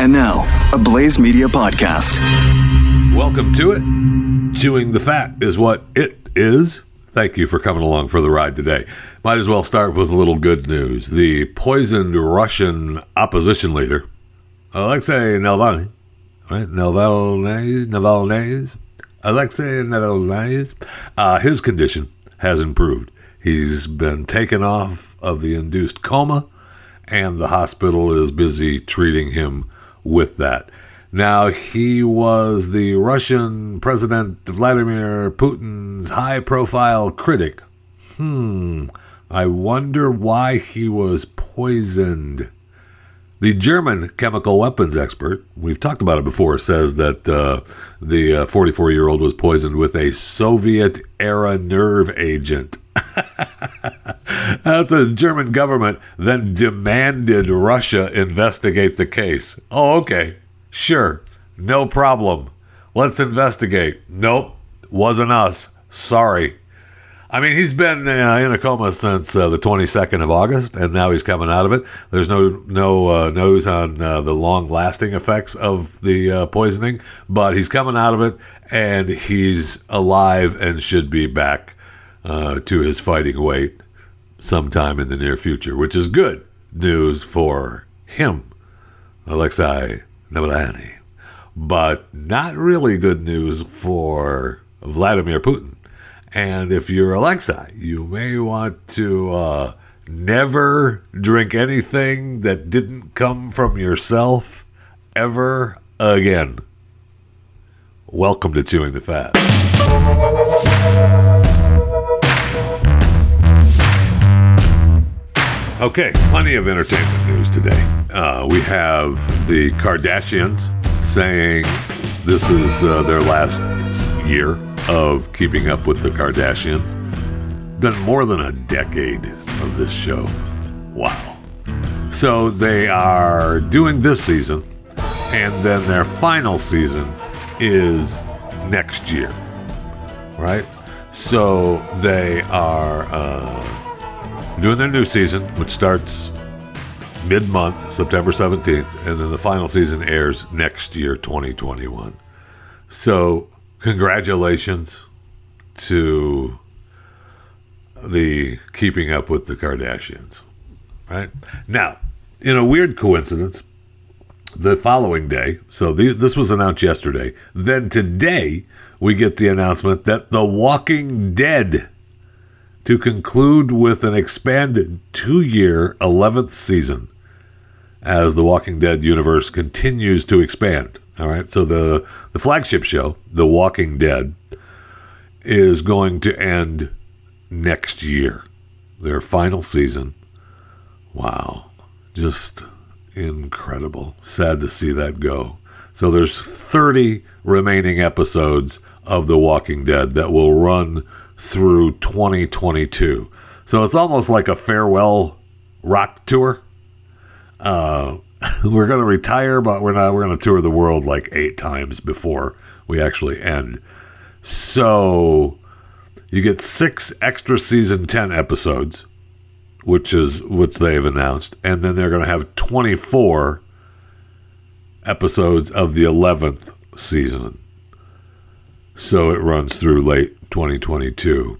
And now, a Blaze Media podcast. Welcome to it. Chewing the fat is what it is. Thank you for coming along for the ride today. Might as well start with a little good news. The poisoned Russian opposition leader, Alexei Navalny, right? Alexei Navalny, his condition has improved. He's been taken off of the induced coma, and the hospital is busy treating him with that. Now, he was the Russian President Vladimir Putin's high-profile critic. I wonder why he was poisoned. The German chemical weapons expert, we've talked about it before, says that the 44-year-old was poisoned with a Soviet-era nerve agent. That's the German government then demanded Russia investigate the case. Oh, okay. Sure, no problem. Let's investigate. Nope, wasn't us. Sorry. I mean, he's been in a coma since the 22nd of August, and now he's coming out of it. There's no news on the long-lasting effects of the poisoning, but he's coming out of it, and he's alive and should be back to his fighting weight sometime in the near future, which is good news for him, Alexei Navalny, but not really good news for Vladimir Putin. And if you're Alexei, you may want to never drink anything that didn't come from yourself ever again. Welcome to Chewing the Fat. Okay, plenty of entertainment news today. We have the Kardashians saying this is their last year of Keeping Up With The Kardashians. Done more than a decade of this show. Wow. So they are doing this season, and then their final season is next year, right? So they are doing their new season, which starts mid-month, September 17th, and then the final season airs next year, 2021. So, congratulations to the Keeping Up With The Kardashians, right? Now, in a weird coincidence, the following day, so this was announced yesterday, then today we get the announcement that The Walking Dead, to conclude with an expanded 2-year 11th season as The Walking Dead universe continues to expand. All right, so the flagship show, The Walking Dead, is going to end next year. Their final season. Wow, just incredible. Sad to see that go. So there's 30 remaining episodes of The Walking Dead that will run through 2022. So it's almost like a farewell rock tour. We're going to retire, but we're going to tour the world like 8 times before we actually end. So you get 6 extra season 10 episodes, which is what they've announced. And then they're going to have 24 episodes of the 11th season. So it runs through late 2022.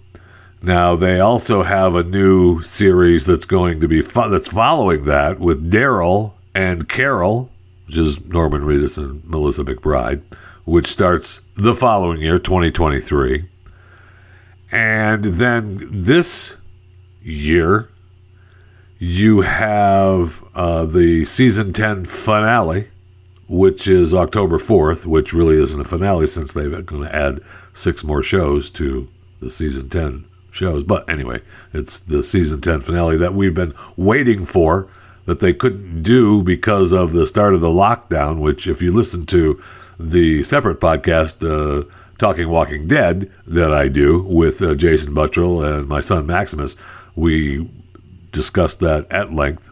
Now, they also have a new series that's going to be that's following that with Daryl and Carol, which is Norman Reedus and Melissa McBride, which starts the following year, 2023. And then this year, you have the season 10 finale, which is October 4th, which really isn't a finale since they're going to add 6 more shows to the season 10 shows. But anyway, it's the season 10 finale that we've been waiting for, that they couldn't do because of the start of the lockdown, which if you listen to the separate podcast, Talking Walking Dead, that I do with Jason Buttrell and my son Maximus, we discussed that at length.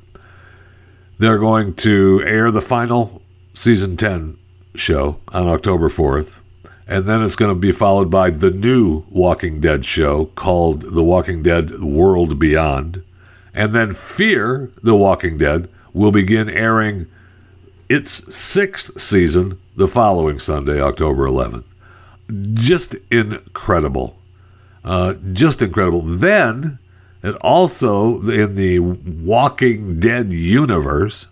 They're going to air the final Season 10 show on October 4th, and then it's going to be followed by the new Walking Dead show called The Walking Dead World Beyond, and then Fear, The Walking Dead, will begin airing its sixth season the following Sunday, October 11th. Just incredible. Just incredible. Then, and also in the Walking Dead universe,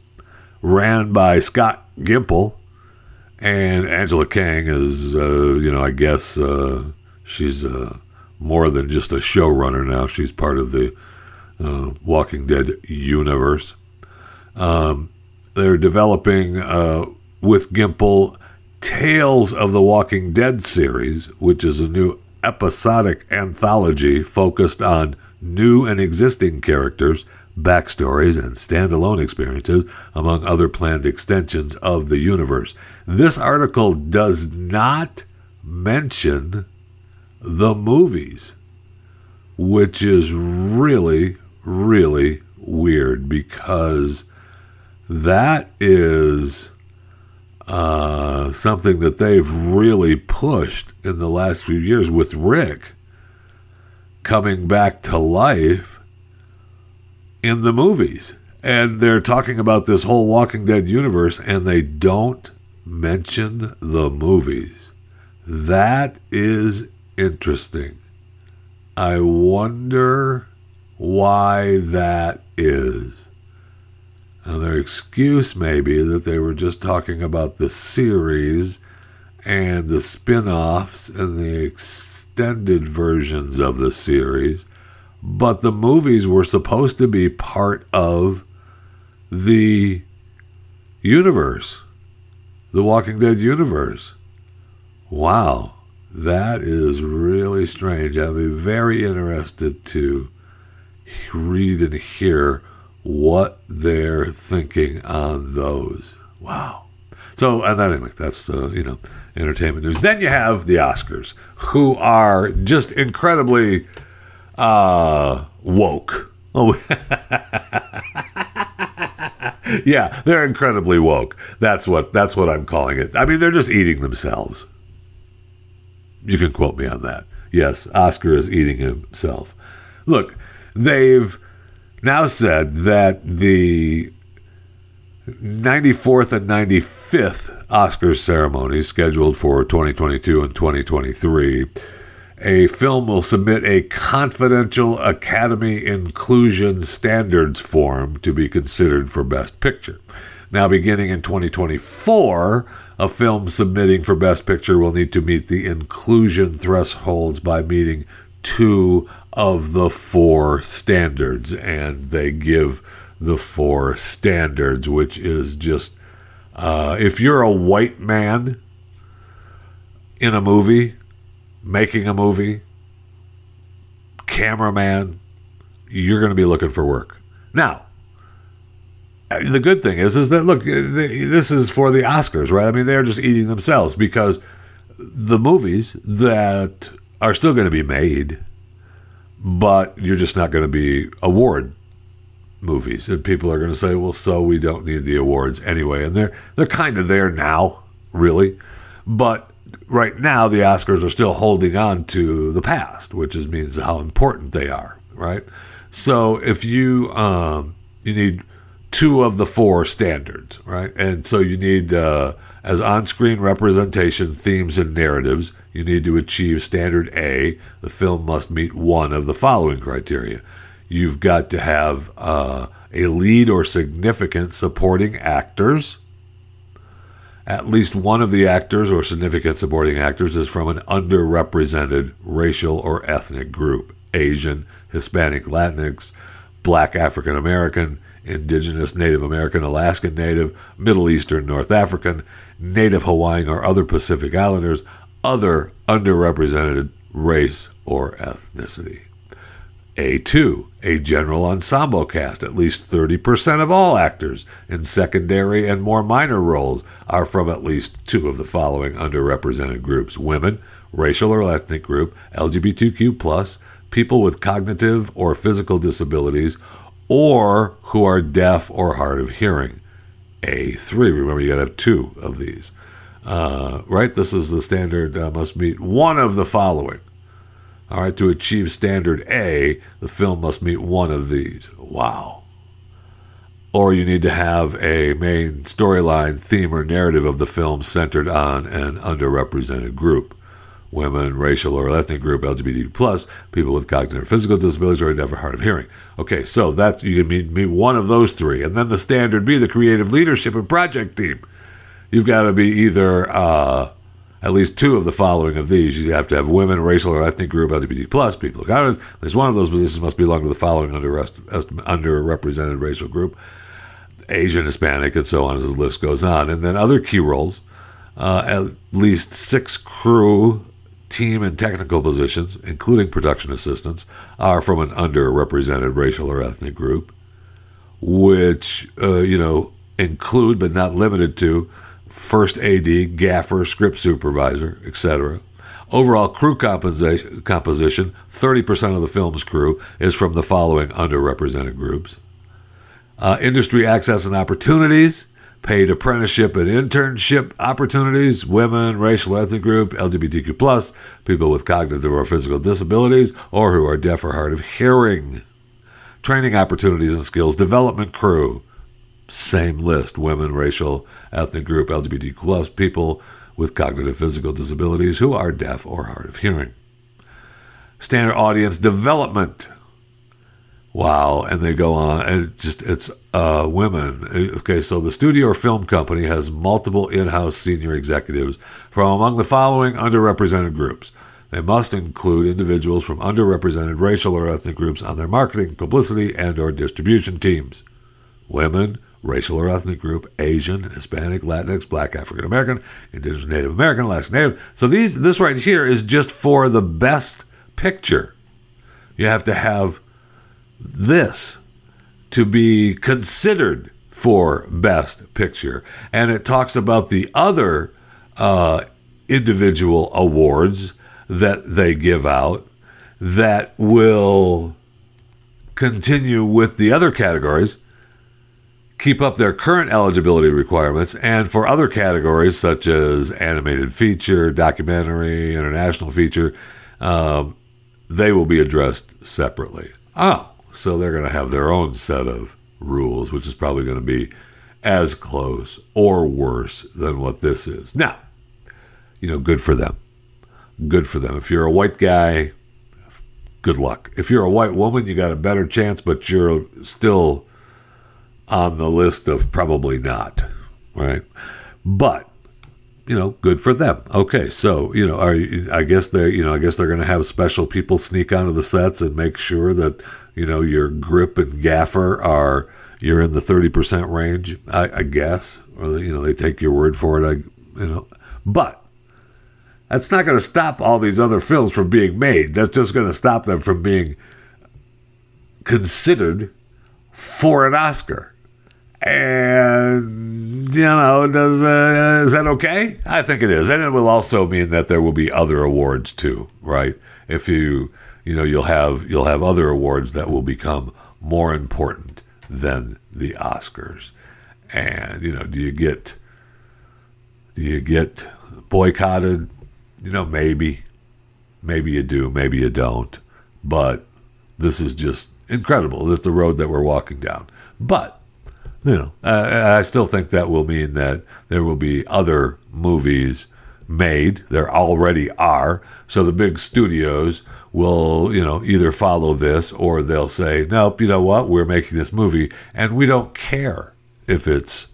ran by Scott Gimple, and Angela Kang is, I guess she's more than just a showrunner now. She's part of the Walking Dead universe. They're developing, with Gimple, Tales of the Walking Dead series, which is a new episodic anthology focused on new and existing characters, backstories, and standalone experiences, among other planned extensions of the universe. This article does not mention the movies, which is really, really weird, because that is something that they've really pushed in the last few years, with Rick coming back to life in the movies. And they're talking about this whole Walking Dead universe, and they don't mention the movies. That is interesting. I wonder why that is. And their excuse may be that they were just talking about the series and the spin-offs and the extended versions of the series, but the movies were supposed to be part of the universe, the Walking Dead universe. Wow, that is really strange. I'd be very interested to read and hear what they're thinking on those. Wow. So, and anyway, that's the, entertainment news. Then you have the Oscars, who are just incredibly woke. Oh, yeah, they're incredibly woke. That's what I'm calling it. I mean, they're just eating themselves. You can quote me on that. Yes, Oscar is eating himself. Look, they've now said that the 94th and 95th Oscars ceremonies, scheduled for 2022 and 2023, a film will submit a confidential Academy Inclusion Standards form to be considered for Best Picture. Now, beginning in 2024, a film submitting for Best Picture will need to meet the inclusion thresholds by meeting two of the four standards, and they give the four standards, which is just, if you're a white man in a movie, making a movie, cameraman, you're going to be looking for work. Now, the good thing is that, look, this is for the Oscars, right? I mean, they're just eating themselves, because the movies that are still going to be made, but you're just not going to be award movies. And people are going to say, well, so we don't need the awards anyway. And they're kind of there now, really. But right now, the Oscars are still holding on to the past, which just means how important they are, right? So if you you need two of the four standards, right? And so you need, as on-screen representation, themes, and narratives, you need to achieve standard A. The film must meet one of the following criteria. You've got to have a lead or significant supporting actors. At least one of the actors or significant supporting actors is from an underrepresented racial or ethnic group: Asian, Hispanic, Latinx, Black African American, Indigenous, Native American, Alaskan Native, Middle Eastern, North African, Native Hawaiian or other Pacific Islanders, other underrepresented race or ethnicity. A2, a general ensemble cast. At least 30% of all actors in secondary and more minor roles are from at least two of the following underrepresented groups: women, racial or ethnic group, LGBTQ+, people with cognitive or physical disabilities, or who are deaf or hard of hearing. A3. Remember, you got to have two of these. Right? This is the standard, must meet one of the following. All right, to achieve standard A, the film must meet one of these. Wow. or you need to have a main storyline, theme, or narrative of the film centered on an underrepresented group. Women, racial or ethnic group, LGBT+, people with cognitive or physical disabilities, or deaf or hard of hearing. Okay, so that's, you can meet one of those three. And then the standard B, the creative leadership and project team. You've got to be either at least two of the following of these. You have to have women, racial or ethnic group, LGBT+, people with cognitive. At least one of those positions must belong to the following underrepresented racial group. Asian, Hispanic, and so on as the list goes on. And then other key roles, at least 6 crew, team, and technical positions, including production assistants, are from an underrepresented racial or ethnic group, which, include but not limited to first AD, gaffer, script supervisor, etc. Overall crew composition, 30% of the film's crew is from the following underrepresented groups. Industry access and opportunities, paid apprenticeship and internship opportunities, women, racial ethnic group, LGBTQ+, people with cognitive or physical disabilities, or who are deaf or hard of hearing. Training opportunities and skills development crew, same list, women, racial ethnic group, LGBTQ+, people with cognitive physical disabilities who are deaf or hard of hearing. Standard audience development. Wow, and they go on, and it's women. Okay, so the studio or film company has multiple in-house senior executives from among the following underrepresented groups. They must include individuals from underrepresented racial or ethnic groups on their marketing, publicity, and or distribution teams. Women, racial or ethnic group, Asian, Hispanic, Latinx, Black, African American, Indigenous, Native American, Alaska Native. So this right here is just for the best picture. You have to have this to be considered for best picture, and it talks about the other individual awards that they give out that will continue with the other categories, keep up their current eligibility requirements, and for other categories such as animated feature, documentary, international feature, they will be addressed separately. So they're going to have their own set of rules, which is probably going to be as close or worse than what this is. Now, good for them. Good for them. If you're a white guy, good luck. If you're a white woman, you got a better chance, but you're still on the list of probably not, right? But, good for them. Okay, so, I guess they're going to have special people sneak onto the sets and make sure that your grip and gaffer you're in the 30% range, I guess, or, they take your word for it, but that's not going to stop all these other films from being made. That's just going to stop them from being considered for an Oscar. And, is that okay? I think it is. And it will also mean that there will be other awards too, right? If you'll have other awards that will become more important than the Oscars. And, do you get boycotted? Maybe you do, maybe you don't. But this is just incredible. That's the road that we're walking down. But, I still think that will mean that there will be other movies made. There already are. So the big studios will, either follow this or they'll say, nope, you know what? We're making this movie and we don't care if it's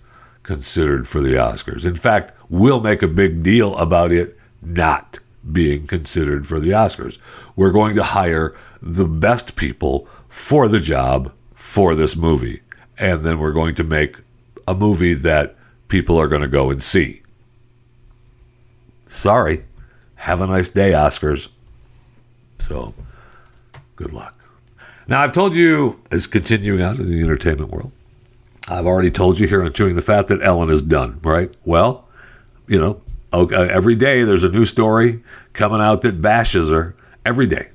considered for the Oscars. In fact, we'll make a big deal about it not being considered for the Oscars. We're going to hire the best people for the job for this movie. And then we're going to make a movie that people are going to go and see. Sorry. Have a nice day, Oscars. So, good luck. Now, I've told you, as continuing on in the entertainment world, I've already told you here on Chewing the Fat that Ellen is done, right? Well, every day there's a new story coming out that bashes her. Every day.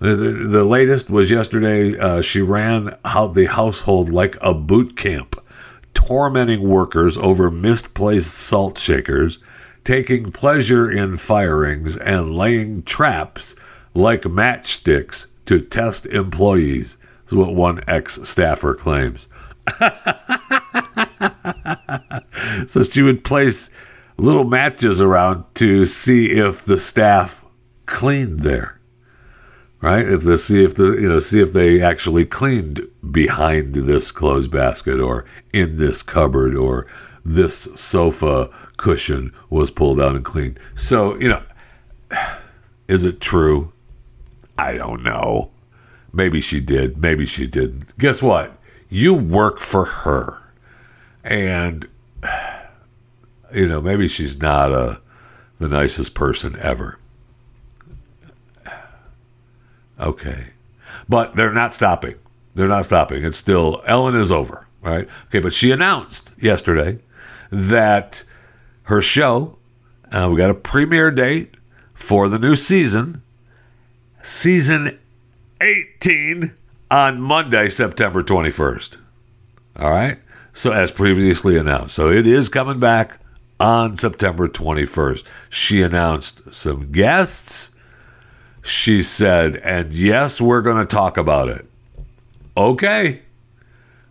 The latest was yesterday. She ran out the household like a boot camp, tormenting workers over misplaced salt shakers, taking pleasure in firings, and laying traps like matchsticks to test employees, is what one ex-staffer claims. So she would place little matches around to see if the staff cleaned there, right? See if they actually cleaned behind this clothes basket or in this cupboard or this sofa cushion was pulled out and cleaned. So, is it true? I don't know. Maybe she did. Maybe she didn't. Guess what? You work for her. And, maybe she's not the nicest person ever. Okay. But they're not stopping. It's still, Ellen is over, right? Okay, but she announced yesterday that her show, we got a premiere date for the new season, season 18 on Monday, September 21st. All right? So as previously announced. So it is coming back on September 21st. She announced some guests. She said, and yes, we're going to talk about it. Okay.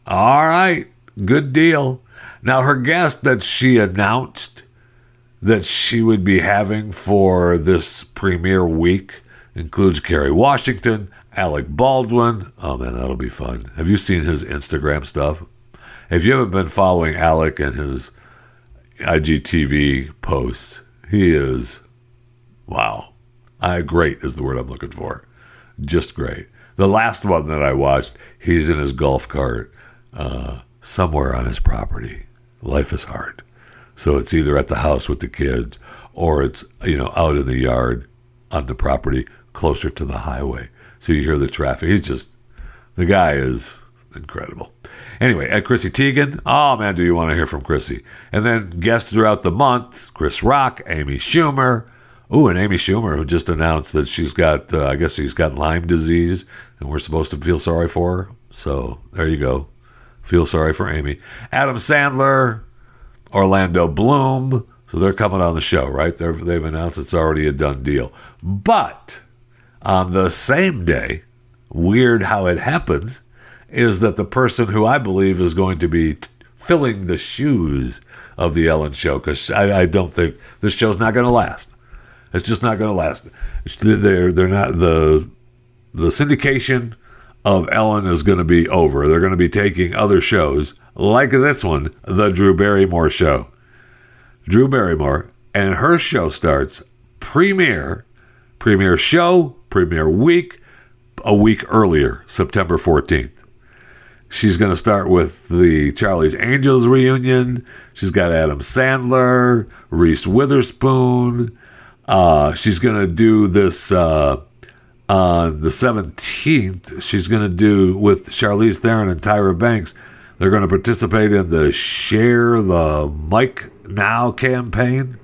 All right. Good deal. Now, her guest that she announced that she would be having for this premiere week includes Kerry Washington, Alec Baldwin. Oh, man, that'll be fun. Have you seen his Instagram stuff? If you haven't been following Alec and his IGTV posts, he is, wow. Great is the word I'm looking for. Just great. The last one that I watched, he's in his golf cart somewhere on his property. Life is hard. So it's either at the house with the kids or it's, out in the yard on the property closer to the highway. So you hear the traffic. The guy is incredible. Anyway, at Chrissy Teigen, oh man, do you want to hear from Chrissy? And then guests throughout the month, Chris Rock, Amy Schumer. Ooh, and Amy Schumer, who just announced that she's got, I guess she's got Lyme disease, and we're supposed to feel sorry for her. So there you go. Feel sorry for Amy. Adam Sandler, Orlando Bloom. So they're coming on the show, right? They've announced it's already a done deal. But on the same day, weird how it happens, is that the person who I believe is going to be filling the shoes of the Ellen show, because I don't think this show's not going to last. It's just not going to last. They're not the syndication of Ellen is going to be over. They're going to be taking other shows like this one, the Drew Barrymore show. Drew Barrymore and her show starts premiere show, premiere week, a week earlier, September 14th. She's going to start with the Charlie's Angels reunion. She's got Adam Sandler, Reese Witherspoon. She's going to do this the 17th. She's going to do with Charlize Theron and Tyra Banks. They're going to participate in the Share the Mic Now campaign,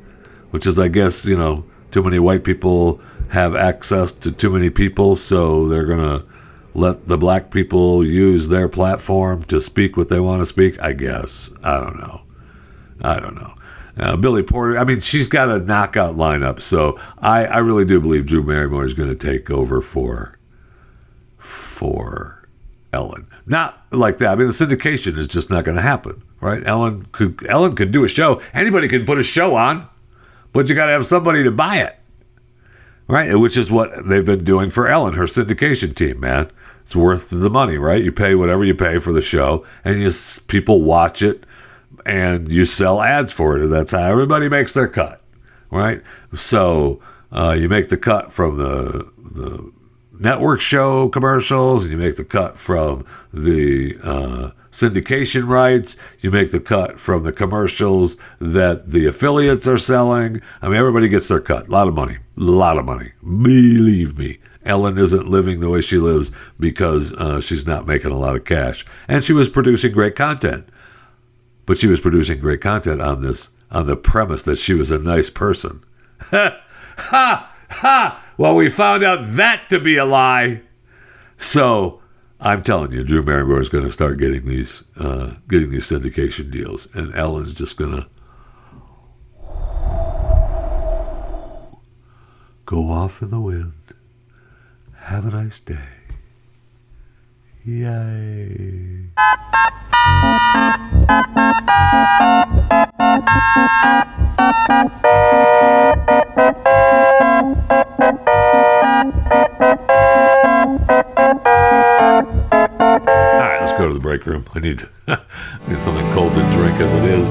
which is, I guess, too many white people have access to too many people. So they're going to let the black people use their platform to speak what they want to speak, I guess. I don't know. Billy Porter, she's got a knockout lineup, so I really do believe Drew Barrymore is going to take over for Ellen. Not like that. The syndication is just not going to happen, right? Ellen could do a show. Anybody can put a show on, but you got to have somebody to buy it, right? Which is what they've been doing for Ellen, her syndication team, man. It's worth the money, right? You pay whatever you pay for the show, and people watch it, and you sell ads for it, and that's how everybody makes their cut, right? So you make the cut from the network show commercials, and you make the cut from the syndication rights, you make the cut from the commercials that the affiliates are selling. Everybody gets their cut. A lot of money. Believe me, Ellen isn't living the way she lives because she's not making a lot of cash. And she was producing great content. But she was producing great content on the premise that she was a nice person. Ha! Ha! Ha! Well, we found out that to be a lie. So I'm telling you, Drew Barrymore is going to start getting these syndication deals, and Ellen's just going to go off in the wind. Have a nice day. Yay. Alright, let's go to the break room. I need something cold to drink as it is.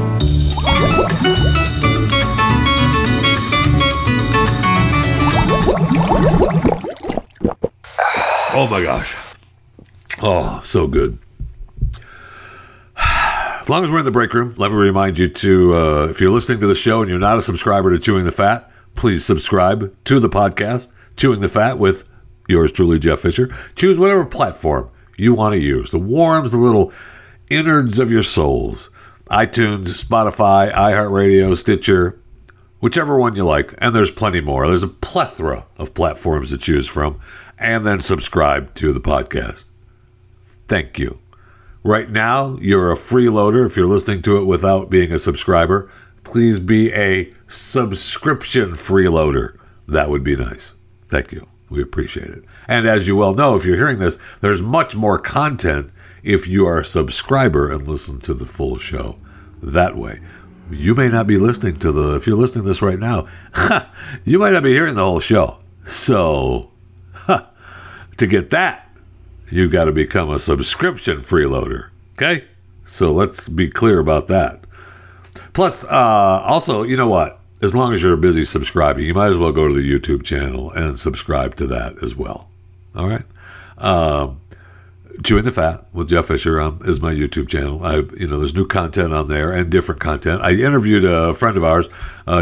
Oh my gosh. Oh, so good. As long as we're in the break room, let me remind you to, if you're listening to the show and you're not a subscriber to Chewing the Fat, please subscribe to the podcast, Chewing the Fat with yours truly, Jeff Fisher. Choose whatever platform you want to use that warms the little innards of your souls. iTunes, Spotify, iHeartRadio, Stitcher, whichever one you like. And there's plenty more. There's a plethora of platforms to choose from. And then subscribe to the podcast. Thank you. Right now, you're a freeloader if you're listening to it without being a subscriber. Please be a subscription freeloader. That would be nice. Thank you. We appreciate it. And as you well know, if you're hearing this, there's much more content if you are a subscriber and listen to the full show that way. You may not be listening to the... If you're listening to this right now, you might not be hearing the whole show. So, to get that, you got to become a subscription freeloader. Okay? So let's be clear about that. Plus, also, you know what? As long as you're busy subscribing, you might as well go to the YouTube channel and subscribe to that as well. All right? Chewing the Fat with Jeff Fisher is my YouTube channel. There's new content on there and different content. I interviewed a friend of ours,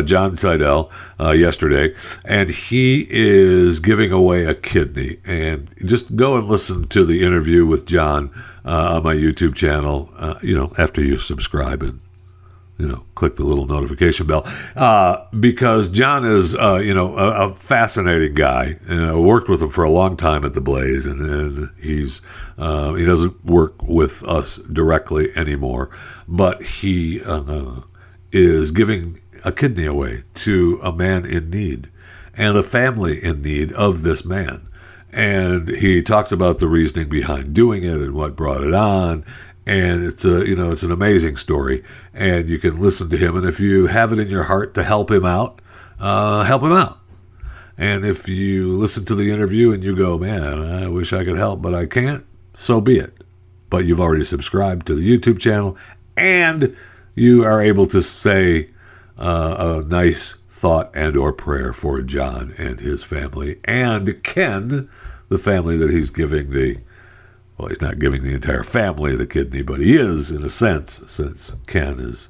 John Seidel, yesterday, and he is giving away a kidney. And just go and listen to the interview with John on my YouTube channel, after you subscribe and, click the little notification bell, because John is, a fascinating guy, and I worked with him for a long time at the Blaze, and he's, he doesn't work with us directly anymore, but he is giving a kidney away to a man in need and a family in need of this man. And he talks about the reasoning behind doing it and what brought it on. And it's it's an amazing story, and you can listen to him. And if you have it in your heart to help him out. And if you listen to the interview and you go, man, I wish I could help, but I can't, so be it. But you've already subscribed to the YouTube channel, and you are able to say a nice thought and or prayer for John and his family, and Ken, the family that he's giving the... Well, he's not giving the entire family the kidney, but he is, in a sense, since Ken is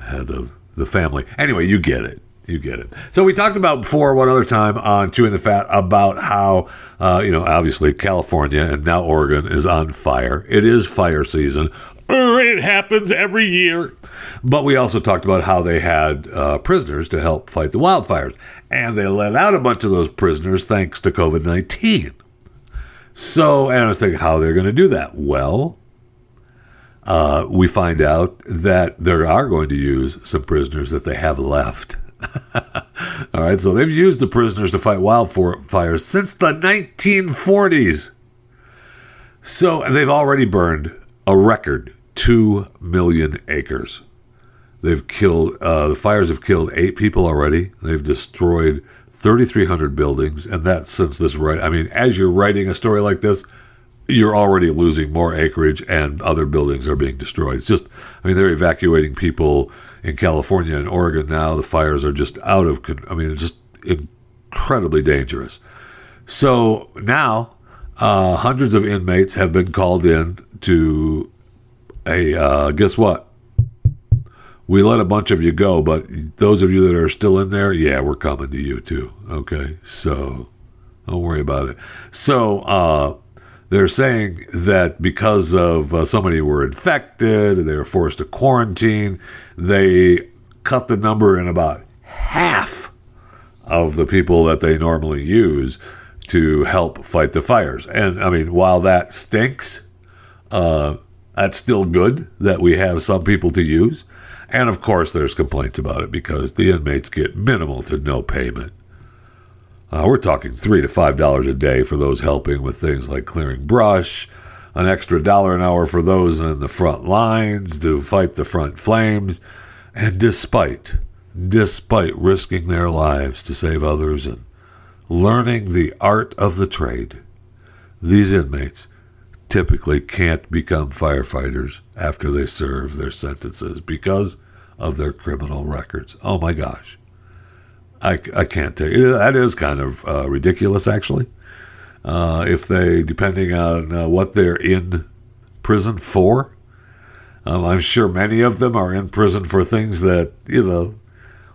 head of the family. Anyway, you get it. You get it. So we talked about before one other time on Chewing the Fat about how, obviously California and now Oregon is on fire. It is fire season. It happens every year. But we also talked about how they had prisoners to help fight the wildfires. And they let out a bunch of those prisoners thanks to COVID-19. So, and I was thinking how they're going to do that. Well, we find out that they are going to use some prisoners that they have left. All right, so they've used the prisoners to fight wildfires since the 1940s. So, and they've already burned a record 2 million acres. They've killed, the fires have killed 8 people already. They've destroyed 3,300 buildings, and that's since this right. I mean, as you're writing a story like this, you're already losing more acreage, and other buildings are being destroyed. It's just, I mean, they're evacuating people in California and Oregon now. The fires are just out of, it's just incredibly dangerous. So now, hundreds of inmates have been called in to a, guess what? We let a bunch of you go, but those of you that are still in there, yeah, we're coming to you too. Okay, so don't worry about it. So they're saying that because of so many were infected, they were forced to quarantine, they cut the number in about half of the people that they normally use to help fight the fires. And, I mean, while that stinks, that's still good that we have some people to use. And, of course, there's complaints about it because the inmates get minimal to no payment. We're talking $3 to $5 a day for those helping with things like clearing brush, an extra $1 an hour for those in the front lines to fight the front flames, and despite risking their lives to save others and learning the art of the trade, these inmates typically can't become firefighters after they serve their sentences because of their criminal records. Oh my gosh. I can't take it. That is kind of ridiculous, actually. If they, depending on what they're in prison for, I'm sure many of them are in prison for things that, you know,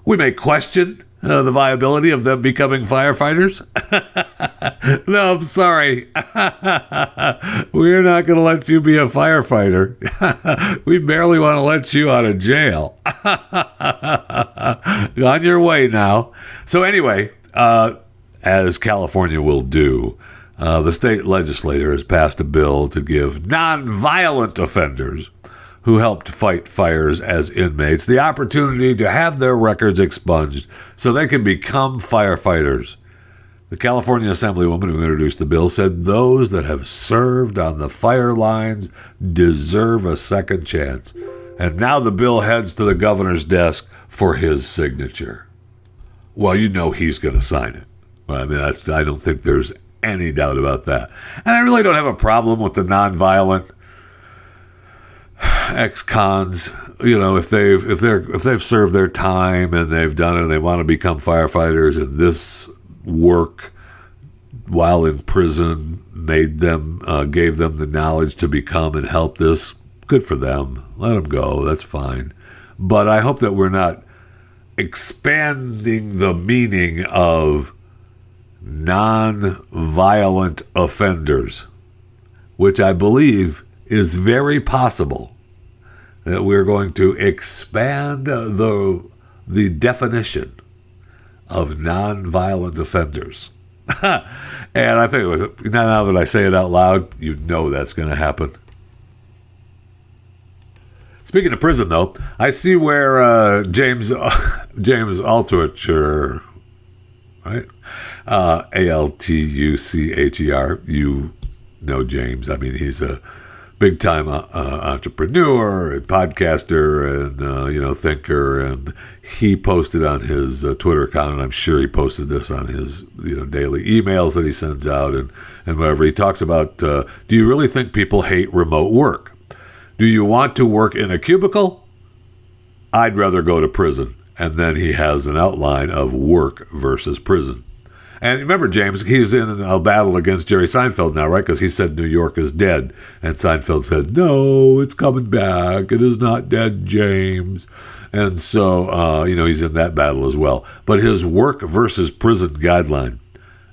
we may question the viability of them becoming firefighters. No, I'm sorry. We're not going to let you be a firefighter. We barely want to let you out of jail. On your way now. So anyway, as California will do, the state legislature has passed a bill to give nonviolent offenders who helped fight fires as inmates the opportunity to have their records expunged so they can become firefighters. The California Assemblywoman who introduced the bill said those that have served on the fire lines deserve a second chance. And now the bill heads to the governor's desk for his signature. Well, you know he's going to sign it. I mean, I don't think there's any doubt about that. And I really don't have a problem with the nonviolent ex-cons, you know, if they've served their time and they've done it and they want to become firefighters, and this work while in prison made them, gave them the knowledge to become and help this, good for them. Let them go. That's fine. But I hope that we're not expanding the meaning of non-violent offenders, which I believe is very possible that we're going to expand the definition of nonviolent offenders. And I think, now that I say it out loud, you know that's going to happen. Speaking of prison, though, I see where James Altucher, right? Altucher. You know James. I mean, he's a big-time entrepreneur and podcaster and, thinker. And he posted on his Twitter account, and I'm sure he posted this on his, daily emails that he sends out and whatever. He talks about, do you really think people hate remote work? Do you want to work in a cubicle? I'd rather go to prison. And then he has an outline of work versus prison. And remember, James, he's in a battle against Jerry Seinfeld now, right? Because he said New York is dead. And Seinfeld said, no, it's coming back. It is not dead, James. And so, he's in that battle as well. But his work versus prison guideline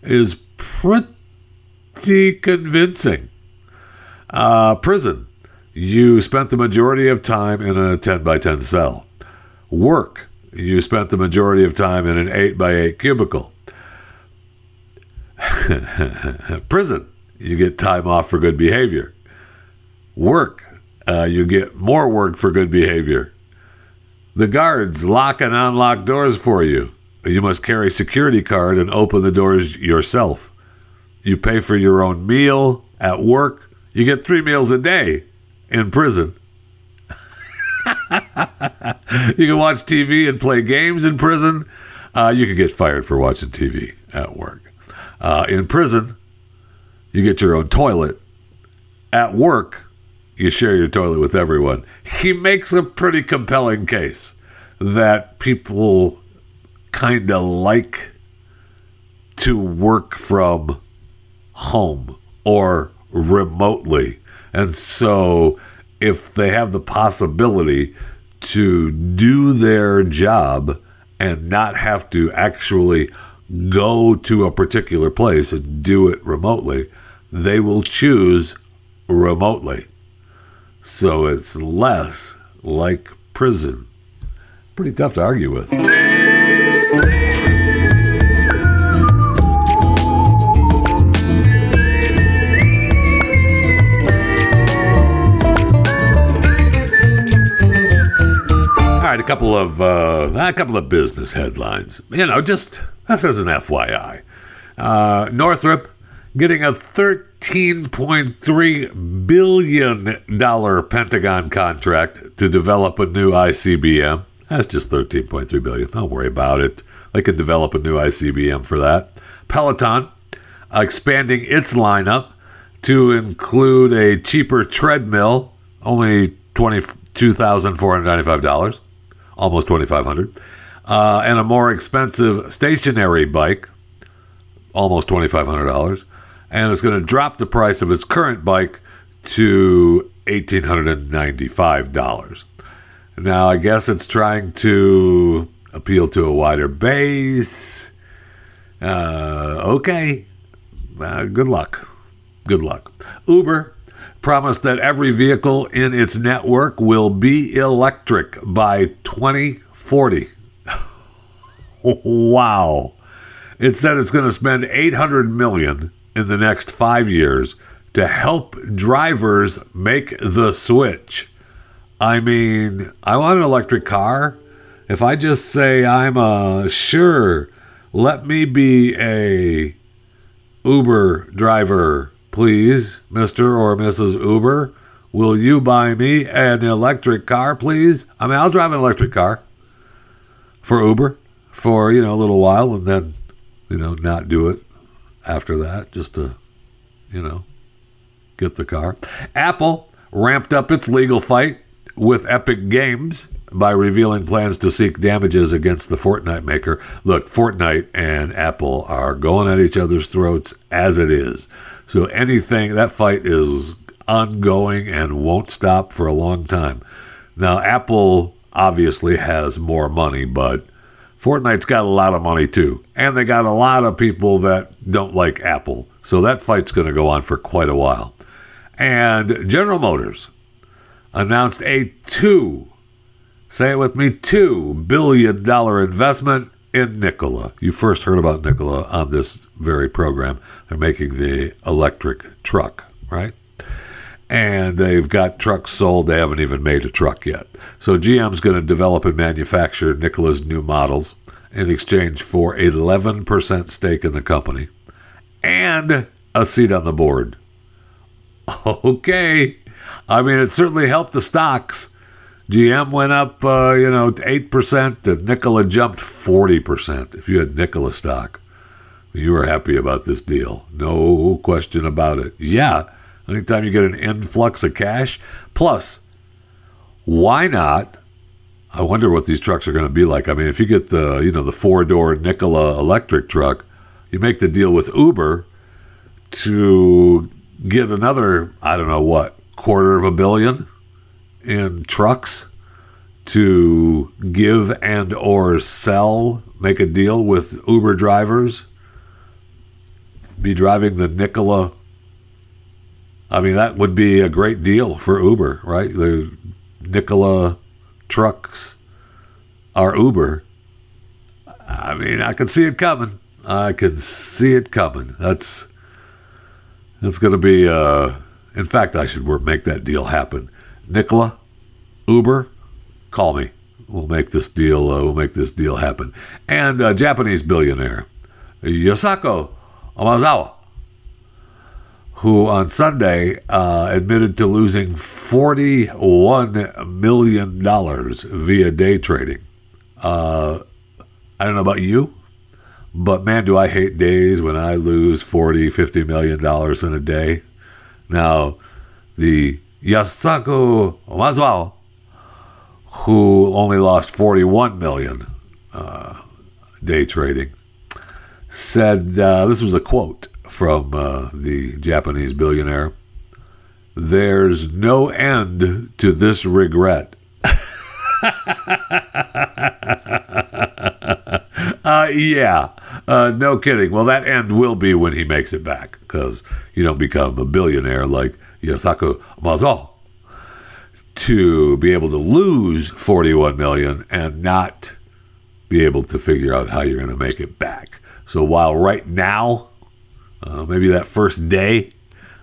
is pretty convincing. Prison, you spent the majority of time in a 10 by 10 cell. Work, you spent the majority of time in an 8 by 8 cubicle. Prison, you get time off for good behavior. Work, you get more work for good behavior. The guards lock and unlock doors for you. You must carry a security card and open the doors yourself. You pay for your own meal at work. You get 3 meals a day in prison. You can watch TV and play games in prison. You can get fired for watching TV at work. In prison, you get your own toilet. At work, you share your toilet with everyone. He makes a pretty compelling case that people kind of like to work from home or remotely. And so if they have the possibility to do their job and not have to actually go to a particular place and do it remotely, they will choose remotely. So it's less like prison. Pretty tough to argue with. All right, a couple of business headlines. This is an FYI. Northrop getting a $13 $13.3 billion Pentagon contract to develop a new ICBM. That's just $13.3 billion. Don't worry about it. They can develop a new ICBM for that. Peloton expanding its lineup to include a cheaper treadmill, only $22,495, almost $2,500, and a more expensive stationary bike, almost $2,500, and it's going to drop the price of its current bike to $1,895. Now, I guess it's trying to appeal to a wider base. Okay. Good luck. Good luck. Uber promised that every vehicle in its network will be electric by 2040. Wow. It said it's going to spend $800 million in the next 5 years to help drivers make the switch. I mean, I want an electric car. If I just say I'm a sure, let me be a Uber driver, please, Mr. or Mrs. Uber. Will you buy me an electric car, please? I mean, I'll drive an electric car for Uber for, a little while and then, not do it after that just to, get the car. Apple ramped up its legal fight with Epic Games by revealing plans to seek damages against the Fortnite maker. Look, Fortnite and Apple are going at each other's throats as it is. So that fight is ongoing and won't stop for a long time. Now, Apple obviously has more money, but Fortnite's got a lot of money too. And they got a lot of people that don't like Apple. So that fight's going to go on for quite a while. And General Motors announced a $2 billion investment in Nikola. You first heard about Nikola on this very program. They're making the electric truck, right? And they've got trucks sold. They haven't even made a truck yet. So GM's going to develop and manufacture Nikola's new models in exchange for 11% stake in the company and a seat on the board. Okay. I mean, it certainly helped the stocks. GM went up, 8%, and Nikola jumped 40%. If you had Nikola stock, you were happy about this deal. No question about it. Yeah, anytime you get an influx of cash. Plus, why not? I wonder what these trucks are going to be like. I mean, if you get the, the four-door Nikola electric truck, you make the deal with Uber to get another, I don't know what, $250 million in trucks to give and or sell, make a deal with Uber drivers, be driving the Nikola. I mean, that would be a great deal for Uber, right? The Nikola trucks are Uber. I mean, I can see it coming. That's going to be, in fact, I should make that deal happen. Nikola, Uber, call me. We'll make this deal happen. And Japanese billionaire Yusaku Maezawa, who on Sunday admitted to losing $41 million via day trading. I don't know about you, but man, do I hate days when I lose $40-50 million in a day. Now, the Yusaku Maezawa, who only lost $41 million day trading, said, this was a quote from the Japanese billionaire, "There's no end to this regret." Yeah, no kidding. Well, that end will be when he makes it back, because you don't become a billionaire like Yusaku Maezawa to be able to lose $41 million and not be able to figure out how you're going to make it back. So while right now, maybe that first day,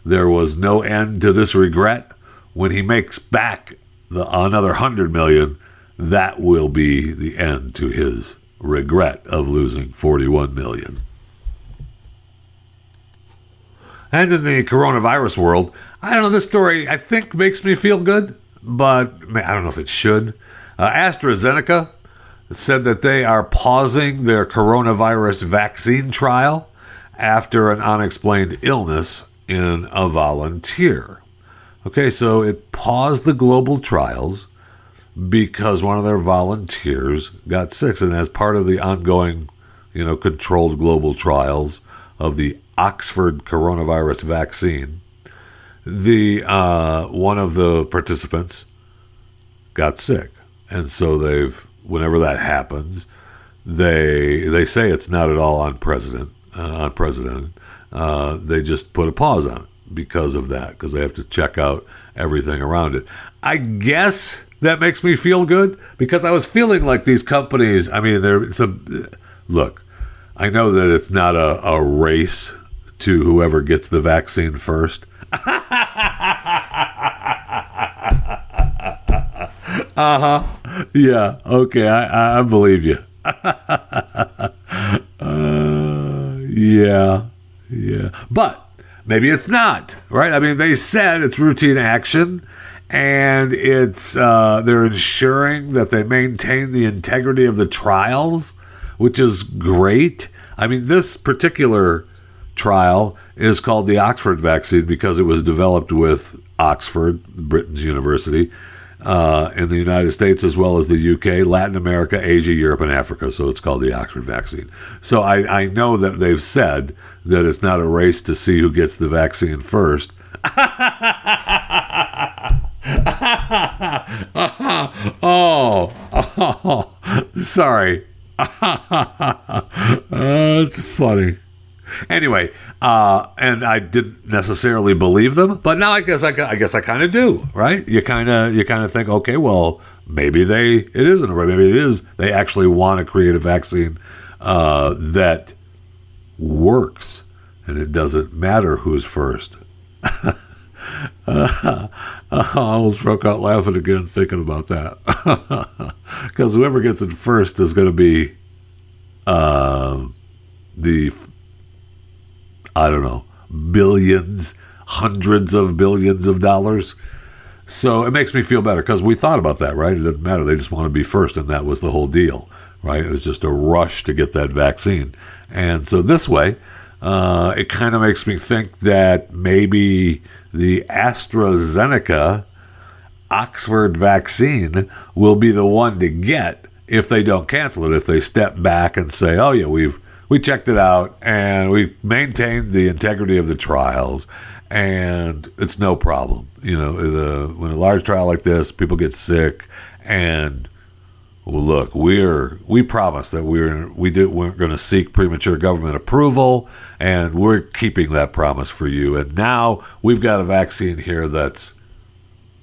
there was no end to this regret, when he makes back another $100 million, that will be the end to his regret of losing $41 million. And in the coronavirus world, I don't know, this story, I think, makes me feel good, but I don't know if it should. AstraZeneca said that they are pausing their coronavirus vaccine trial after an unexplained illness in a volunteer. Okay, so it paused the global trials because one of their volunteers got sick. And as part of the ongoing, controlled global trials of the Oxford coronavirus vaccine, the one of the participants got sick. And so they've, whenever that happens, they say it's not at all unprecedented. They just put a pause on it because of that, because they have to check out everything around it. I guess that makes me feel good, because I was feeling like these companies, look, I know that it's not a race to whoever gets the vaccine first. Uh-huh. Yeah. Okay. I believe you. Yeah. Yeah. But maybe it's not, right? I mean, they said it's routine action, and it's they're ensuring that they maintain the integrity of the trials, which is great. I mean, this particular trial is called the Oxford vaccine because it was developed with Oxford, Britain's university, in the United States, as well as the UK, Latin America, Asia, Europe, and Africa. So it's called the Oxford vaccine. So I know that they've said that it's not a race to see who gets the vaccine first. Oh, sorry. That's funny. Anyway, and I didn't necessarily believe them, but now I guess I kind of do, right? You kind of think, okay, well, maybe it isn't, or maybe it is. They actually want to create a vaccine that works, and it doesn't matter who's first. I almost broke out laughing again thinking about that, because whoever gets it first is going to be billions, hundreds of billions of dollars. So it makes me feel better, because we thought about that, right? It doesn't matter. They just want to be first, and that was the whole deal, right? It was just a rush to get that vaccine. And so this way, it kind of makes me think that maybe the AstraZeneca Oxford vaccine will be the one to get if they don't cancel it, if they step back and say, oh, yeah, we checked it out, and we maintained the integrity of the trials, and it's no problem. When a large trial like this, people get sick, and well, look, we promised that weren't going to seek premature government approval, and we're keeping that promise for you. And now we've got a vaccine here that's,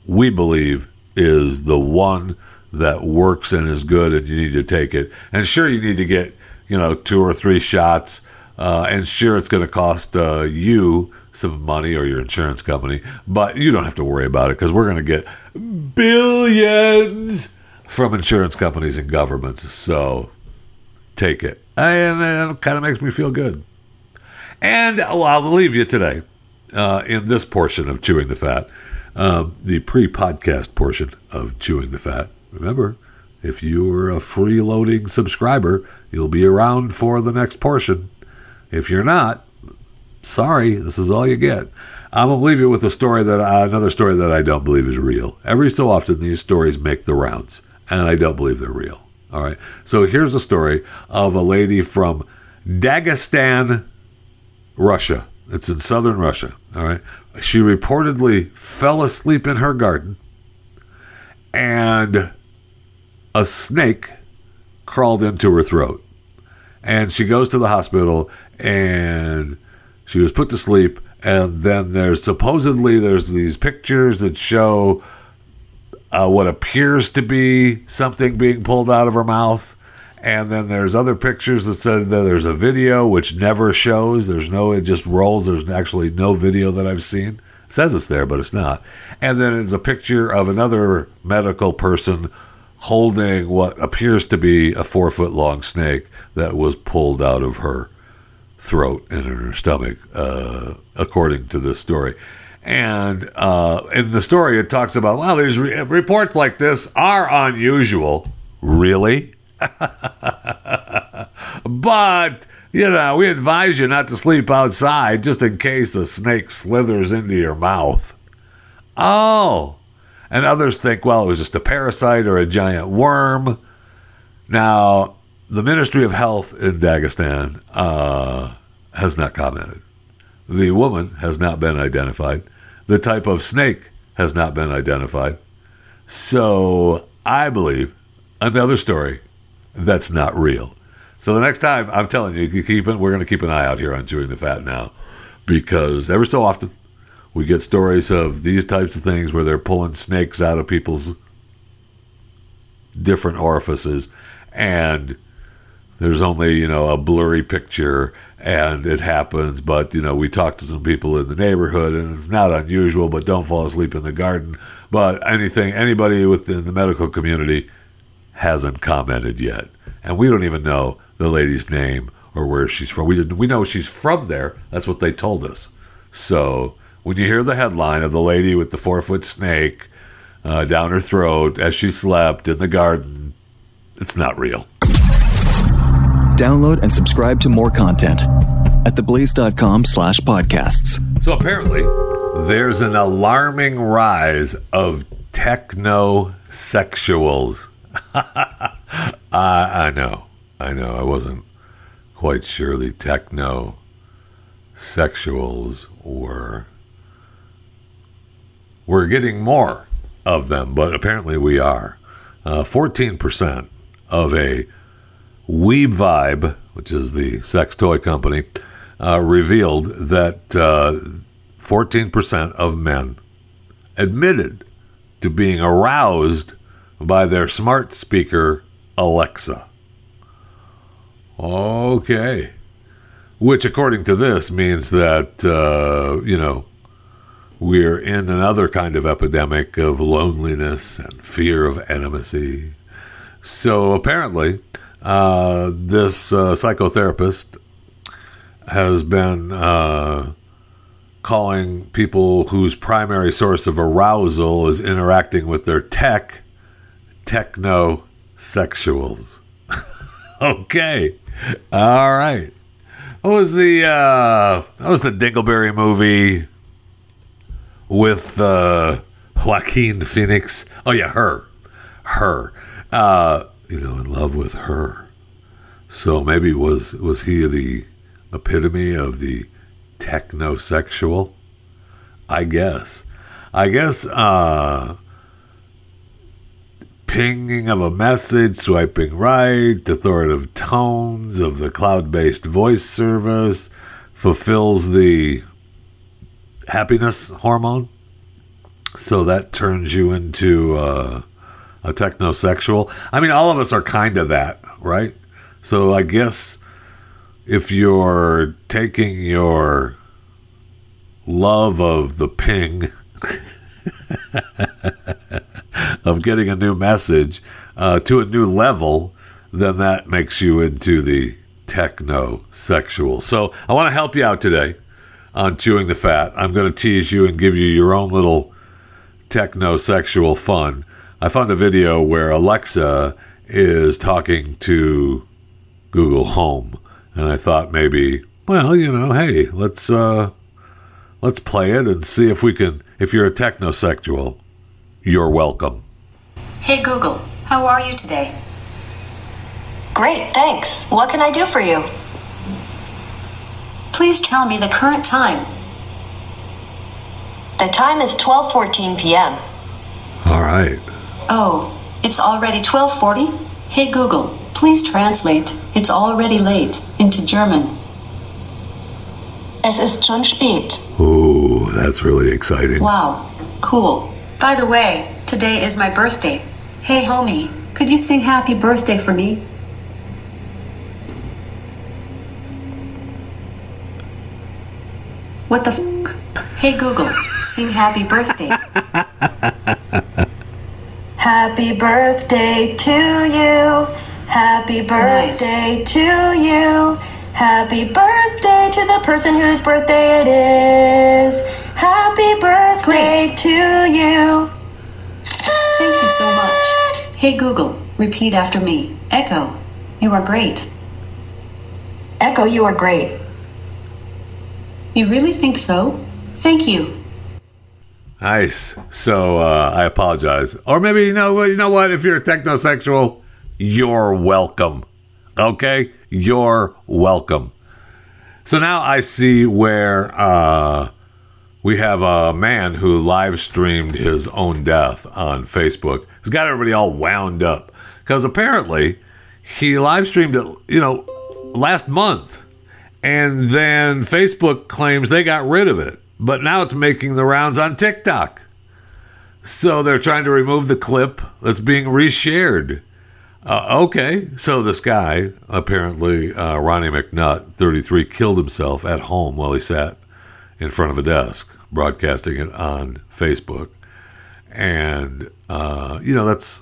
we believe, is the one that works and is good, and you need to take it. And sure, you need to get 2 or 3 shots, and sure, it's going to cost you some money or your insurance company, but you don't have to worry about it, because we're going to get billions from insurance companies and governments, so take it. And it kind of makes me feel good. And I'll leave you today in this portion of Chewing the Fat, the pre-podcast portion of Chewing the Fat. Remember, if you're a freeloading subscriber, you'll be around for the next portion. If you're not, sorry, this is all you get. I'm going to leave you with a story another story that I don't believe is real. Every so often, these stories make the rounds, and I don't believe they're real. All right, so here's a story of a lady from Dagestan, Russia. It's in southern Russia, all right? She reportedly fell asleep in her garden, and a snake crawled into her throat. And she goes to the hospital, and she was put to sleep. And then there's these pictures that show what appears to be something being pulled out of her mouth. And then there's other pictures that said that there's a video, which never shows. It just rolls. There's actually no video that I've seen. It says it's there, but it's not. And then it's a picture of another medical person holding what appears to be a 4-foot-long snake that was pulled out of her throat and in her stomach, according to this story. And in the story, it talks about, wow, these reports like this are unusual. Really? But, you know, we advise you not to sleep outside just in case the snake slithers into your mouth. Oh. And others think, well, it was just a parasite or a giant worm. Now, the Ministry of Health in Dagestan has not commented. The woman has not been identified. The type of snake has not been identified. So I believe another story that's not real. So the next time, I'm telling you, we're going to keep an eye out here on Chewing the Fat now, because every so often we get stories of these types of things where they're pulling snakes out of people's different orifices, and there's only, you know, a blurry picture, and it happens. But, you know, we talked to some people in the neighborhood, and it's not unusual, but don't fall asleep in the garden. But anybody within the medical community hasn't commented yet. And we don't even know the lady's name or where she's from. We know she's from there. That's what they told us. So when you hear the headline of the lady with the 4-foot snake down her throat as she slept in the garden, it's not real. Download and subscribe to more content at theblaze.com/podcasts. So apparently, there's an alarming rise of techno-sexuals. I know. I wasn't quite sure the techno-sexuals were. We're getting more of them, but apparently we are. 14% of a Weeb Vibe, which is the sex toy company, revealed that 14% of men admitted to being aroused by their smart speaker, Alexa. Okay. Which, according to this, means that, you know, we're in another kind of epidemic of loneliness and fear of intimacy. So apparently, this psychotherapist has been calling people whose primary source of arousal is interacting with their techno-sexuals. Okay. All right. What was the Dingleberry movie with Joaquin Phoenix? Oh yeah, her. You know, in love with her. So maybe was he the epitome of the technosexual? I guess pinging of a message, swiping right, authoritative tones of the cloud-based voice service fulfills the happiness hormone. So that turns you into a technosexual. I mean, all of us are kind of that, right? So I guess if you're taking your love of the ping, of getting a new message to a new level, then that makes you into the technosexual. So I want to help you out today on Chewing the Fat. I'm going to tease you and give you your own little technosexual fun. I found a video where Alexa is talking to Google Home, and I thought maybe, well, you know, hey, let's play it and see if we can. If you're a technosexual, you're welcome. Hey Google, how are you today? Great, thanks. What can I do for you? Please tell me the current time. The time is 12:14 p.m. All right. Oh, it's already 12:40? Hey Google, please translate "it's already late" into German. Es ist schon spät. Oh, that's really exciting. Wow, cool. By the way, today is my birthday. Hey homie, could you sing happy birthday for me? What the f***? Hey Google, sing happy birthday. Happy birthday to you. Happy birthday to you. Happy birthday to the person whose birthday it is. Happy birthday to you. Thank you so much. Hey Google, repeat after me. Echo, you are great. Echo, you are great. You really think so? Thank you. Nice. So I apologize. Or maybe, you know what? If you're a technosexual, you're welcome. Okay? You're welcome. So now I see where we have a man who live streamed his own death on Facebook. He's got everybody all wound up. Because apparently he live streamed it, last month. And then Facebook claims they got rid of it. But now it's making the rounds on TikTok. So they're trying to remove the clip that's being reshared. Okay, so this guy, apparently Ronnie McNutt, 33, killed himself at home while he sat in front of a desk, broadcasting it on Facebook. And, that's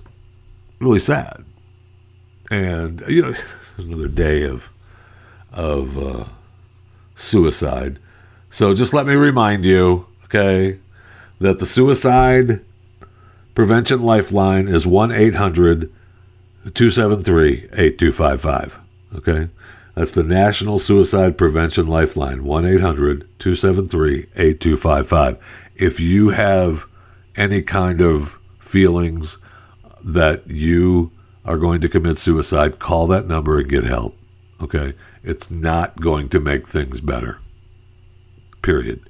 really sad. And, another day of suicide. So just let me remind you, okay, that the Suicide Prevention Lifeline is 1-800-273-8255, okay? That's the National Suicide Prevention Lifeline, 1-800-273-8255. If you have any kind of feelings that you are going to commit suicide, call that number and get help, okay? It's not going to make things better. Period.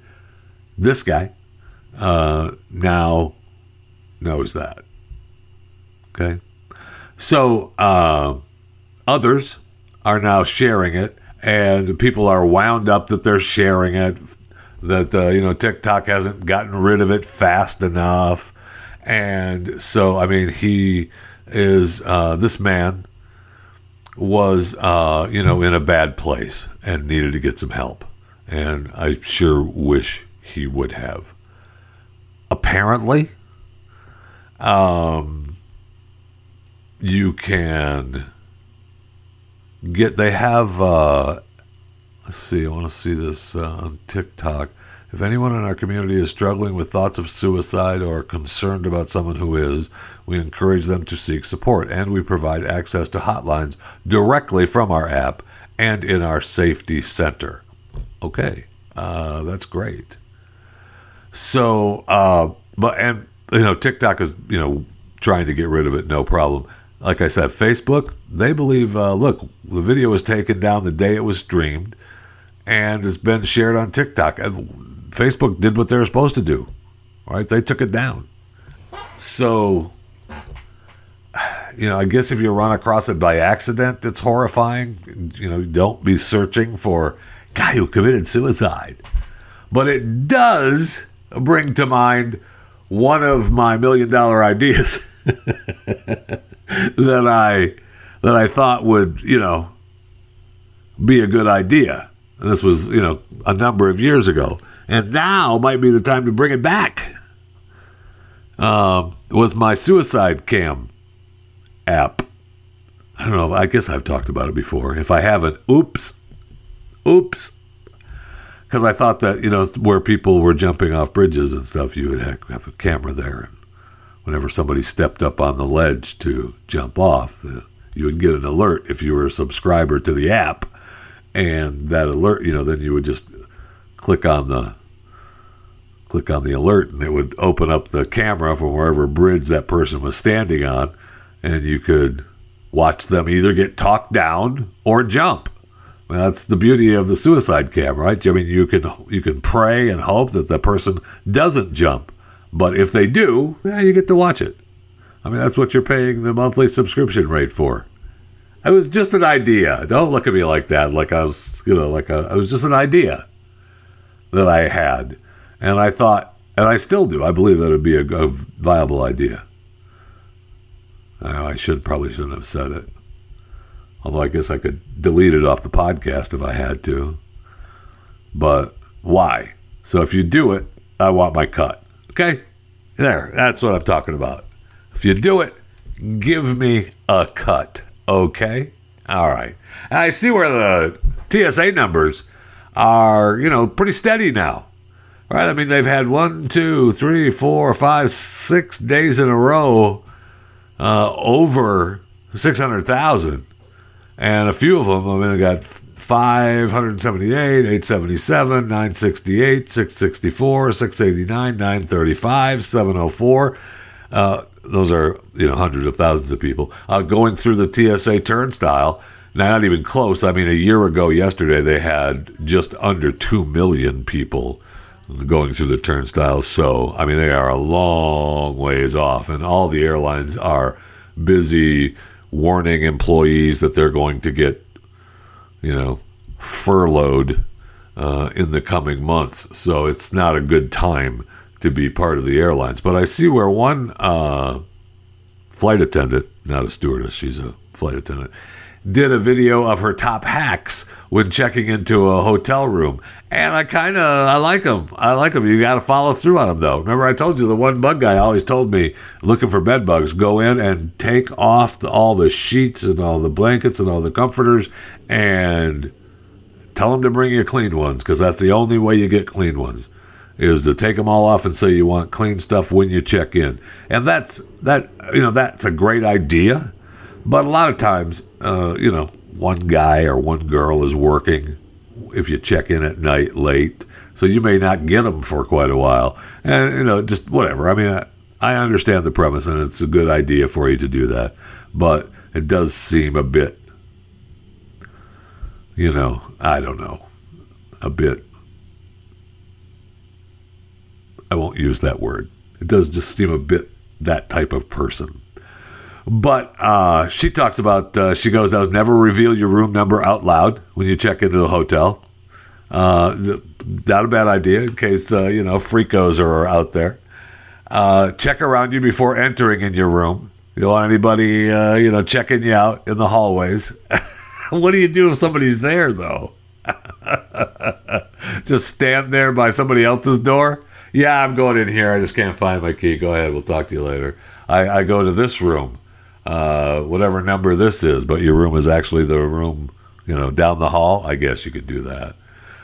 This guy now knows that. Okay? So others are now sharing it, and people are wound up that they're sharing it, that TikTok hasn't gotten rid of it fast enough. And so he is this man was in a bad place and needed to get some help. And I sure wish he would have. Apparently, you can get, they have, let's see, I want to see this on TikTok. If anyone in our community is struggling with thoughts of suicide or concerned about someone who is, we encourage them to seek support, and we provide access to hotlines directly from our app and in our safety center. Okay, that's great. So, TikTok is, trying to get rid of it, no problem. Like I said, Facebook, they believe, look, the video was taken down the day it was streamed and it's been shared on TikTok. Facebook did what they were supposed to do, right? They took it down. So, I guess if you run across it by accident, it's horrifying. Don't be searching for guy who committed suicide. But it does bring to mind one of my $1 million ideas that I thought would, be a good idea. And this was, a number of years ago. And now might be the time to bring it back. It was my Suicide Cam app. I don't know. I guess I've talked about it before. If I haven't, oops, because I thought that where people were jumping off bridges and stuff, you would have a camera there, and whenever somebody stepped up on the ledge to jump off, you would get an alert if you were a subscriber to the app, and that alert, then you would just click on the alert, and it would open up the camera from wherever bridge that person was standing on, and you could watch them either get talked down or jump. Well, that's the beauty of the suicide cam, right? You can pray and hope that the person doesn't jump. But if they do, you get to watch it. That's what you're paying the monthly subscription rate for. It was just an idea. Don't look at me like that. Like I was, it was just an idea that I had. And I thought, and I still do, I believe that it would be a viable idea. I probably shouldn't have said it. Although I guess I could delete it off the podcast if I had to. But why? So if you do it, I want my cut. Okay? There. That's what I'm talking about. If you do it, give me a cut. Okay? All right. I see where the TSA numbers are, you know, pretty steady now, right? I mean, they've had 1, 2, 3, 4, 5, 6 days in a row over 600,000. And a few of them, I mean, they got 578, 877, 968, 664, 689, 935, 704. Those are, you know, hundreds of thousands of people going through the TSA turnstile. Now, not even close. I mean, a year ago yesterday, they had just under 2 million people going through the turnstiles. So, I mean, they are a long ways off. And all the airlines are busy warning employees that they're going to get, you know, furloughed in the coming months. So it's not a good time to be part of the airlines. But I see where one flight attendant, not a stewardess, she's a flight attendant, did a video of her top hacks when checking into a hotel room. And I like them. You got to follow through on them, though. Remember, I told you the one bug guy always told me, looking for bed bugs, go in and take off all the sheets and all the blankets and all the comforters and tell them to bring you clean ones, because that's the only way you get clean ones, is to take them all off and say you want clean stuff when you check in. And that's a great idea. But a lot of times, you know, one guy or one girl is working if you check in at night late. So you may not get them for quite a while. And, you know, just whatever. I mean, I understand the premise, and it's a good idea for you to do that. But it does seem a bit, you know, I don't know, a bit. I won't use that word. It does just seem a bit that type of person. But she talks about, she goes, never reveal your room number out loud when you check into the hotel. Not a bad idea in case, you know, freakos are out there. Check around you before entering in your room. You don't want anybody, you know, checking you out in the hallways. What do you do if somebody's there, though? Just stand there by somebody else's door? Yeah, I'm going in here. I just can't find my key. Go ahead. We'll talk to you later. I go to this room. Whatever number this is, but your room is actually the room, you know, down the hall. I guess you could do that.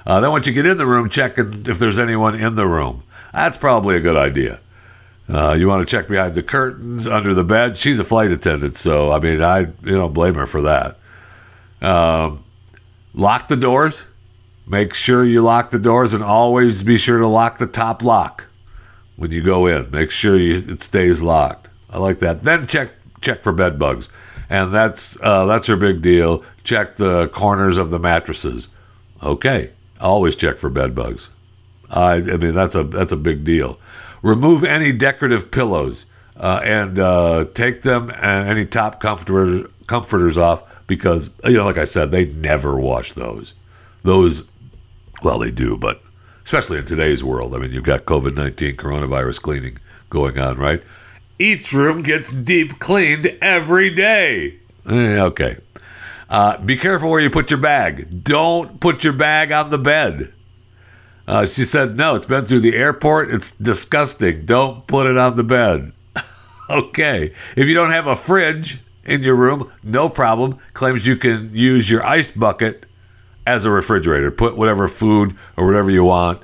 Then once you get in the room, check if there's anyone in the room. That's probably a good idea. You want to check behind the curtains, under the bed. She's a flight attendant, so I mean, you don't blame her for that. Lock the doors. Make sure you lock the doors, and always be sure to lock the top lock when you go in. Make sure it stays locked. I like that. Then check for bed bugs, and that's your big deal. Check the corners of the mattresses. Okay, always check for bed bugs. I mean, that's a big deal. Remove any decorative pillows and take them and any top comforters off, because, you know, like I said, they never wash those. Those, well, they do, but especially in today's world, I mean, you've got COVID-19 coronavirus cleaning going on, right? Each room gets deep cleaned every day. Okay. Be careful where you put your bag. Don't put your bag on the bed. She said, no, it's been through the airport. It's disgusting. Don't put it on the bed. Okay. If you don't have a fridge in your room, no problem. Claims you can use your ice bucket as a refrigerator. Put whatever food or whatever you want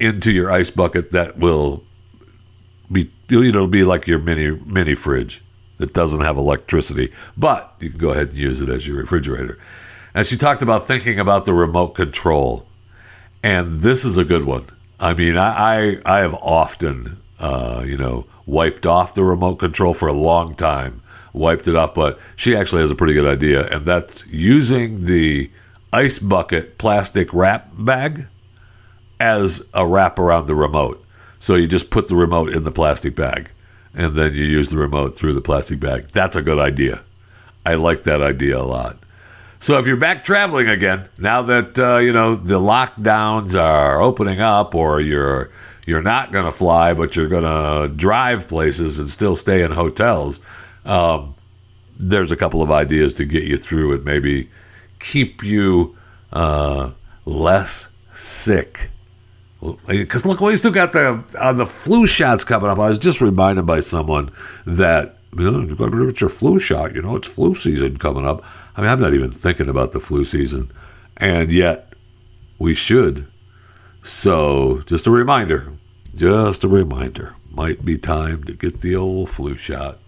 into your ice bucket. That will be, you know, be like your mini fridge that doesn't have electricity, but you can go ahead and use it as your refrigerator. And she talked about thinking about the remote control, and this is a good one. I mean, I have often, you know, wiped off the remote control for a long time, wiped it off, but she actually has a pretty good idea, and that's using the ice bucket plastic wrap bag as a wrap around the remote. So you just put the remote in the plastic bag, and then you use the remote through the plastic bag. That's a good idea. I like that idea a lot. So if you're back traveling again, now that, you know, the lockdowns are opening up, or you're not going to fly, but you're going to drive places and still stay in hotels, there's a couple of ideas to get you through and maybe keep you less sick. Because look, we still got the flu shots coming up. I was just reminded by someone that, you know, it's your flu shot. You know, it's flu season coming up. I mean, I'm not even thinking about the flu season. and yet we should. So just a reminder, might be time to get the old flu shot.